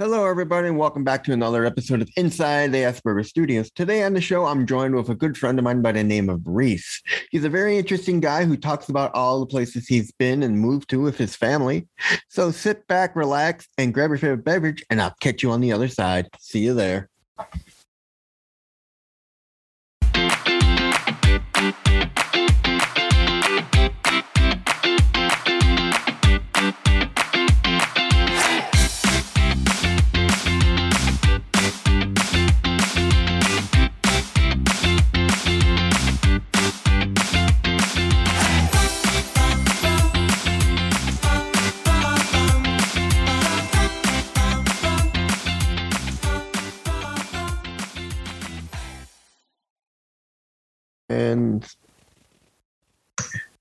Hello, everybody, and welcome back to another episode of Inside the Asperger Studios. Today on the show, I'm joined with a good friend of mine by the name of Reese. He's a very interesting guy who talks about all the places he's been and moved to with his family. So sit back, relax, and grab your favorite beverage, and I'll catch you on the other side. See you there. And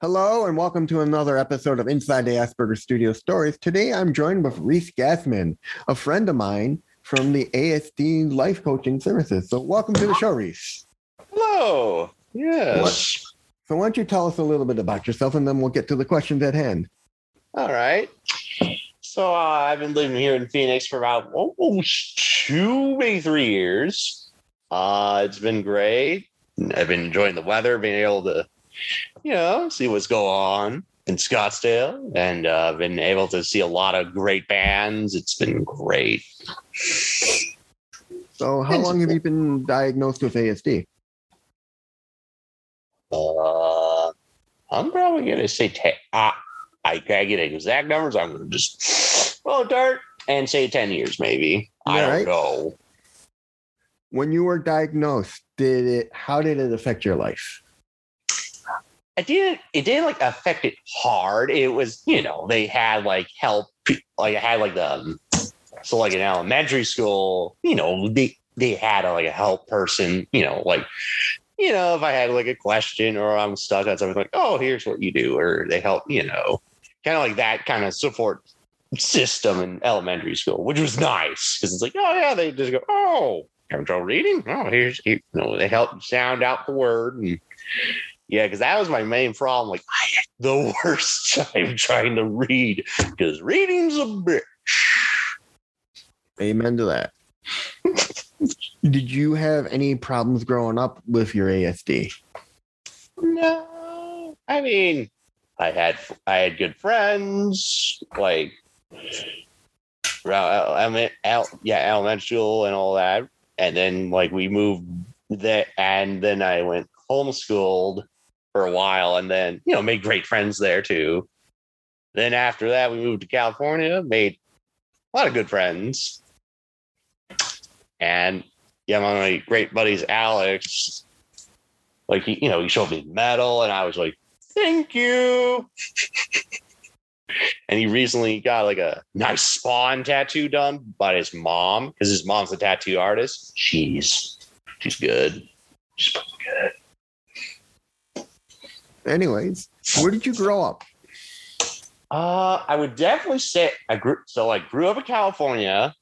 hello and welcome to another episode of Inside the Asperger Studio Stories. Today I'm joined with Reese Gassman, a friend of mine from the ASD Life Coaching Services. So welcome to the show, Reese. Hello. Yes. So why don't you tell us a little bit about yourself and then we'll get to the questions at hand. All right. So I've been living here in Phoenix for about almost 2, maybe 3 years. It's been great. I've been enjoying the weather, being able to, see what's going on in Scottsdale, and been able to see a lot of great bands. It's been great. So how long have you been diagnosed with ASD? I'm probably going to say, I can't get exact numbers. I'm going to just roll dirt and say 10 years maybe. I don't know. When you were diagnosed, how did it affect your life? It didn't affect it hard. It was, they had help. In elementary school, they had a help person, if I had a question or I'm stuck on something, here's what you do, or they help, kind of that kind of support system in elementary school, which was nice because it's they just go, having trouble reading? They help sound out the word. And because that was my main problem. I had the worst time trying to read because reading's a bitch. Amen to that. Did you have any problems growing up with your ASD? No. I mean, I had good friends, elementary school and all that. And then we moved there, and then I went homeschooled for a while, and then, made great friends there too. Then after that, we moved to California, made a lot of good friends. And my great buddies, Alex, he showed me metal and I was like, thank you. And he recently got a nice Spawn tattoo done by his mom, because his mom's a tattoo artist. She's good. She's pretty good. Anyways, where did you grow up? I would definitely say I grew up in California,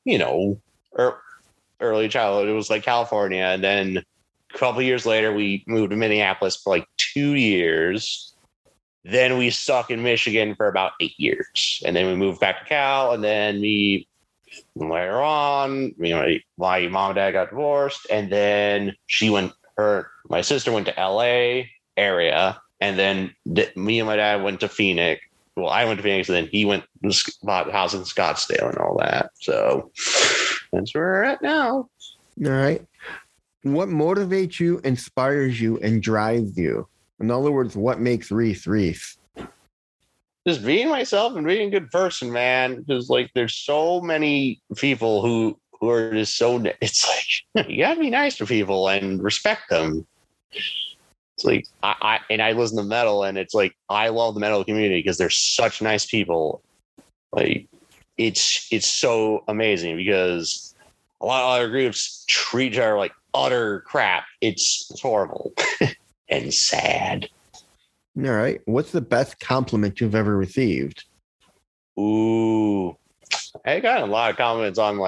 early childhood. It was California. And then a couple years later, we moved to Minneapolis for 2 years. Then we stuck in Michigan for about 8 years. And then we moved back to Cal. And then later on, my mom and dad got divorced. And then my sister went to LA area. And then me and my dad went to Phoenix. Well, I went to Phoenix and then he went to bought a house in Scottsdale and all that. So that's where we're at now. All right. What motivates you, inspires you, and drives you? In other words, what makes Reese Reese? Just being myself and being a good person, man. Because there's so many people who are just so. It's you gotta be nice to people and respect them. It's I listen to metal, and it's I love the metal community because they're such nice people. It's so amazing because a lot of other groups treat each other like utter crap. It's horrible. And sad. All right. What's the best compliment you've ever received? Ooh. I got a lot of comments on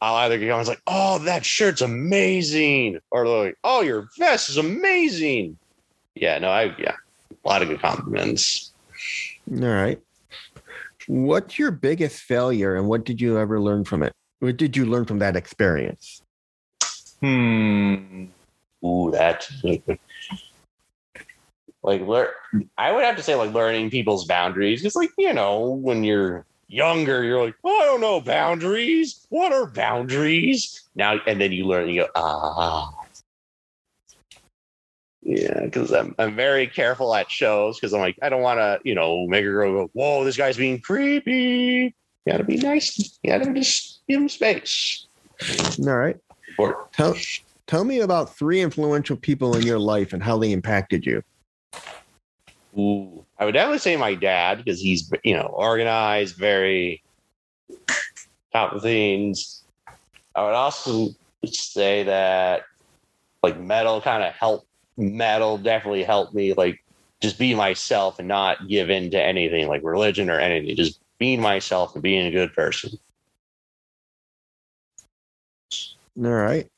I'll either get comments that shirt's amazing. Or they're your vest is amazing. Yeah, no, a lot of good compliments. All right. What's your biggest failure and what did you ever learn from it? What did you learn from that experience? Ooh, that's I would have to say learning people's boundaries. It's when you're younger, you're like, oh, I don't know boundaries. What are boundaries? Now, and then you learn, you go, yeah, because I'm very careful at shows because I'm like, I don't want to, make a girl go, whoa, this guy's being creepy. You got to be nice. You got to just give him space. All right. Or tell me about 3 influential people in your life and how they impacted you. Ooh, I would definitely say my dad, because he's, organized, very top of things. I would also say that metal kind of helped. Metal definitely helped me, just be myself and not give in to anything, religion or anything. Just being myself and being a good person. All right.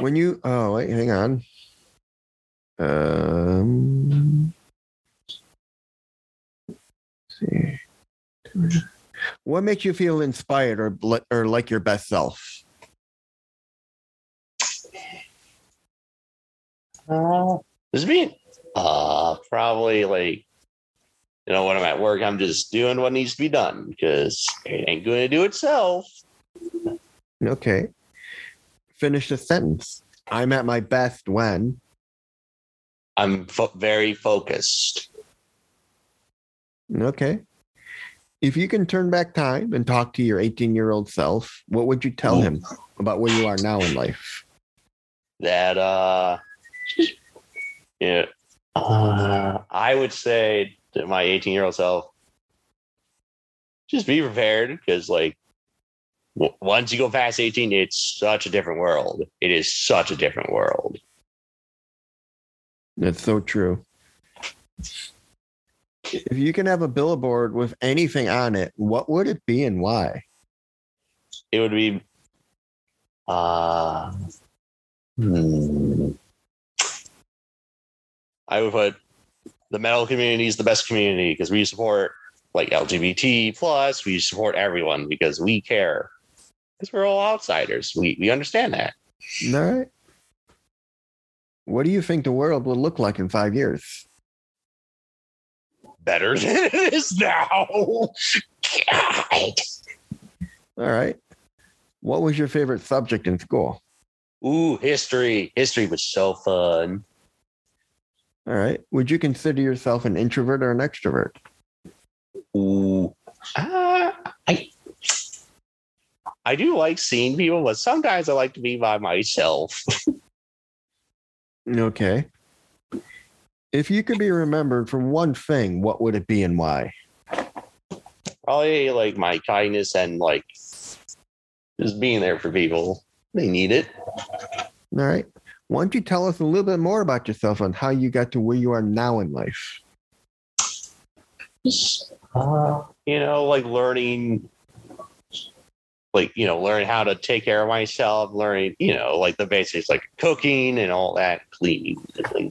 When you, oh, wait, hang on. Let's see. What makes you feel inspired or like your best self? This being probably when I'm at work, I'm just doing what needs to be done because it ain't going to do itself. Okay. Finish the sentence. I'm at my best when I'm very focused. Okay. If you can turn back time and talk to your 18-year-old self, what would you tell him about where you are now in life? That, I would say to my 18-year-old self, just be prepared because, once you go past 18, it's such a different world. It is such a different world. That's so true. If you can have a billboard with anything on it, what would it be and why? It would be, I would put the metal community is the best community because we support LGBT plus. We support everyone because we care because we're all outsiders. We understand that. All right. What do you think the world will look like in 5 years? Better than it is now. God. All right. What was your favorite subject in school? Ooh, history. History was so fun. All right. Would you consider yourself an introvert or an extrovert? Ooh. I do like seeing people, but sometimes I like to be by myself. Okay. If you could be remembered for one thing, what would it be and why? Probably my kindness and just being there for people. They need it. All right. Why don't you tell us a little bit more about yourself and how you got to where you are now in life? Learning, learn how to take care of myself, learning, the basics, cooking and all that, cleaning,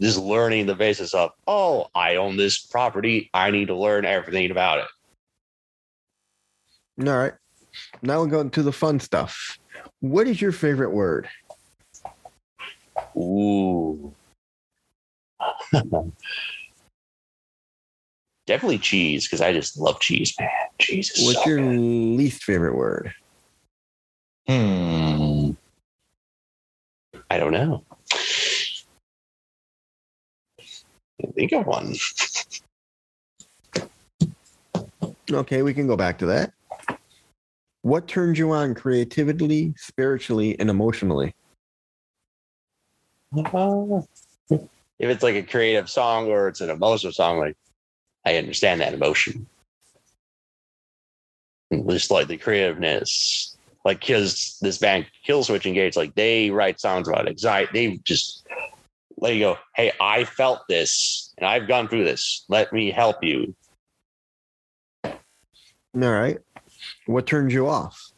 just learning the basis of, oh, I own this property. I need to learn everything about it. All right. Now we'll go into the fun stuff. What is your favorite word? Ooh. Definitely cheese, because I just love cheese, man. Jesus. What's your least favorite word? I don't know. I think of one. Okay, we can go back to that. What turns you on creatively, spiritually, and emotionally? If it's a creative song or it's an emotional song, I understand that emotion. Just the creativeness. Because this band, Kill Switch Engage, they write songs about anxiety. They just let you go, hey, I felt this and I've gone through this. Let me help you. All right. What turns you off?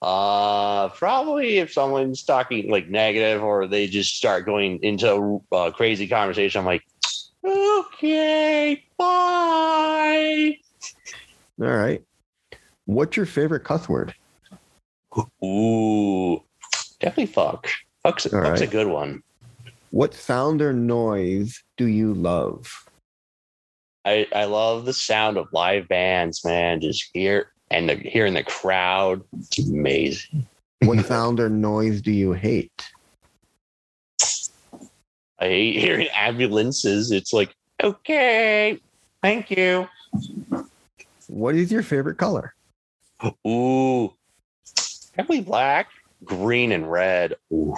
Probably if someone's talking negative or they just start going into a crazy conversation, I'm like, okay, bye. All right. What's your favorite cuss word? Ooh, definitely fuck. Fuck's a good one. What sound or noise do you love? I love the sound of live bands, man. Just hearing the crowd. It's amazing. What sound or noise do you hate? I hate hearing ambulances. It's like, okay, thank you. What is your favorite color? Ooh, definitely black, green, and red. Ooh.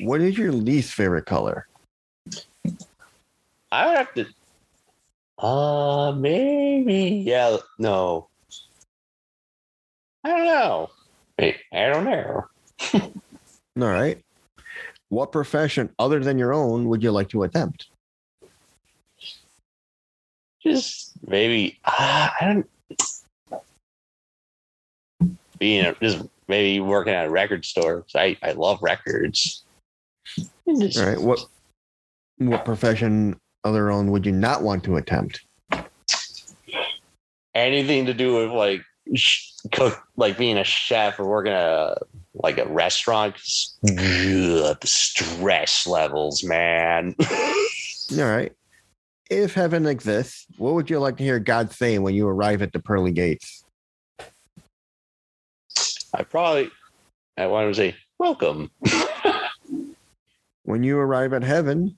What is your least favorite color? I would have to... maybe. Yeah, no. I don't know. All right. What profession other than your own would you like to attempt? Just maybe, just maybe working at a record store. I love records. Just, all right. What profession other own would you not want to attempt? Anything to do with cook, like being a chef or working at a restaurant. Ugh, the stress levels, man. All right. If heaven exists, what would you like to hear God say when you arrive at the pearly gates? I want to say, welcome. When you arrive at heaven,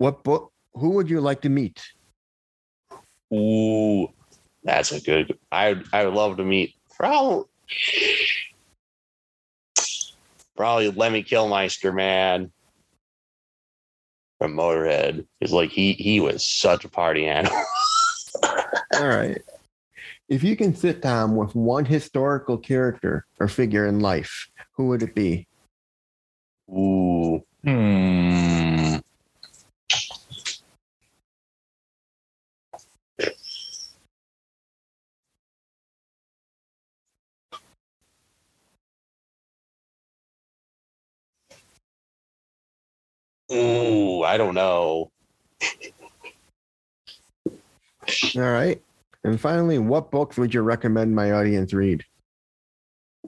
who would you like to meet? Ooh, that's a good. I would love to meet probably Lemmy Kilmister, man. From Motorhead is like he was such a party animal. All right. If you can sit down with one historical character or figure in life, who would it be? Ooh. Ooh, I don't know. All right. And finally, what books would you recommend my audience read?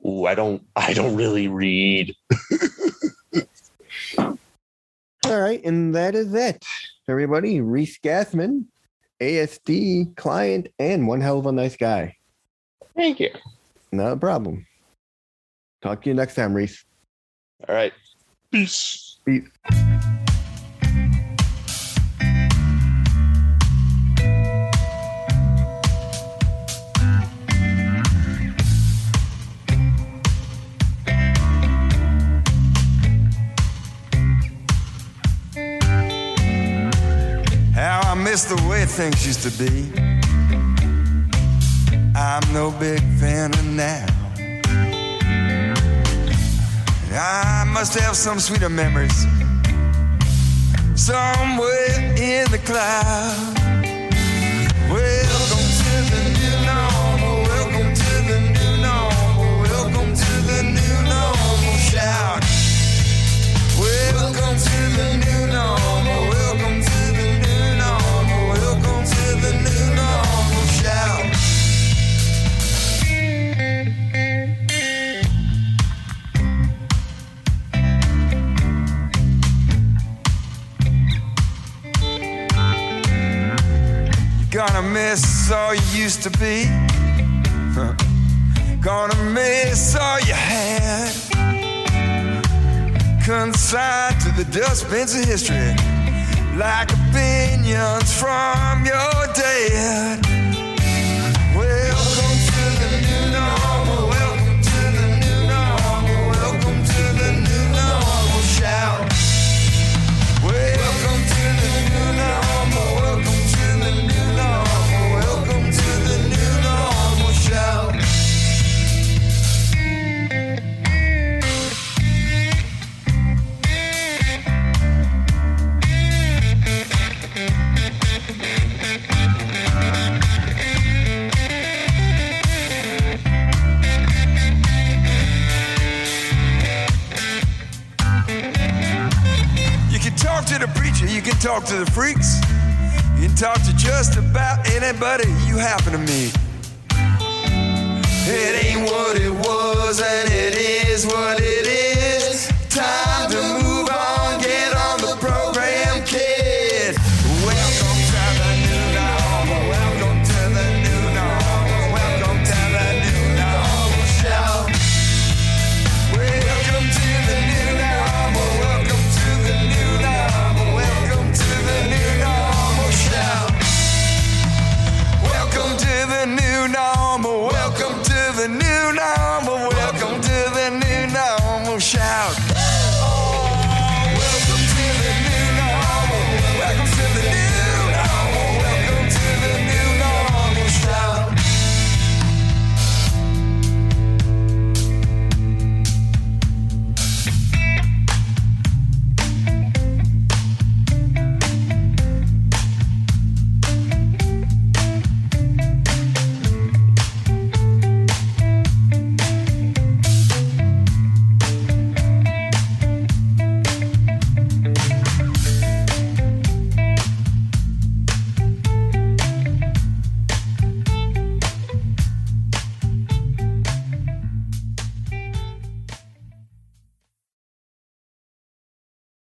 Ooh, I don't really read. All right. And that is it, everybody. Reese Gassman, ASD client and one hell of a nice guy. Thank you. Not a problem. Talk to you next time, Reese. All right. Peace. Peace. It's the way things used to be. I'm no big fan of now. I must have some sweeter memories somewhere in the clouds. Welcome to the new normal. Welcome to the new normal. Welcome to the new normal. Shout. Welcome to the new normal. Welcome to the new normal. Shout. You're gonna miss all you used to be, huh. Gonna miss all you had, consigned to the dustbins of history like opinions from your dad. Welcome to the new normal. Welcome to the new normal. Welcome to the new normal. Shout. Welcome to the new normal. Welcome to the new normal. Welcome to the new normal. Shout. talk to the freaks. You can talk to just about anybody you happen to meet. It ain't what it was, and it is what it is. Time to move.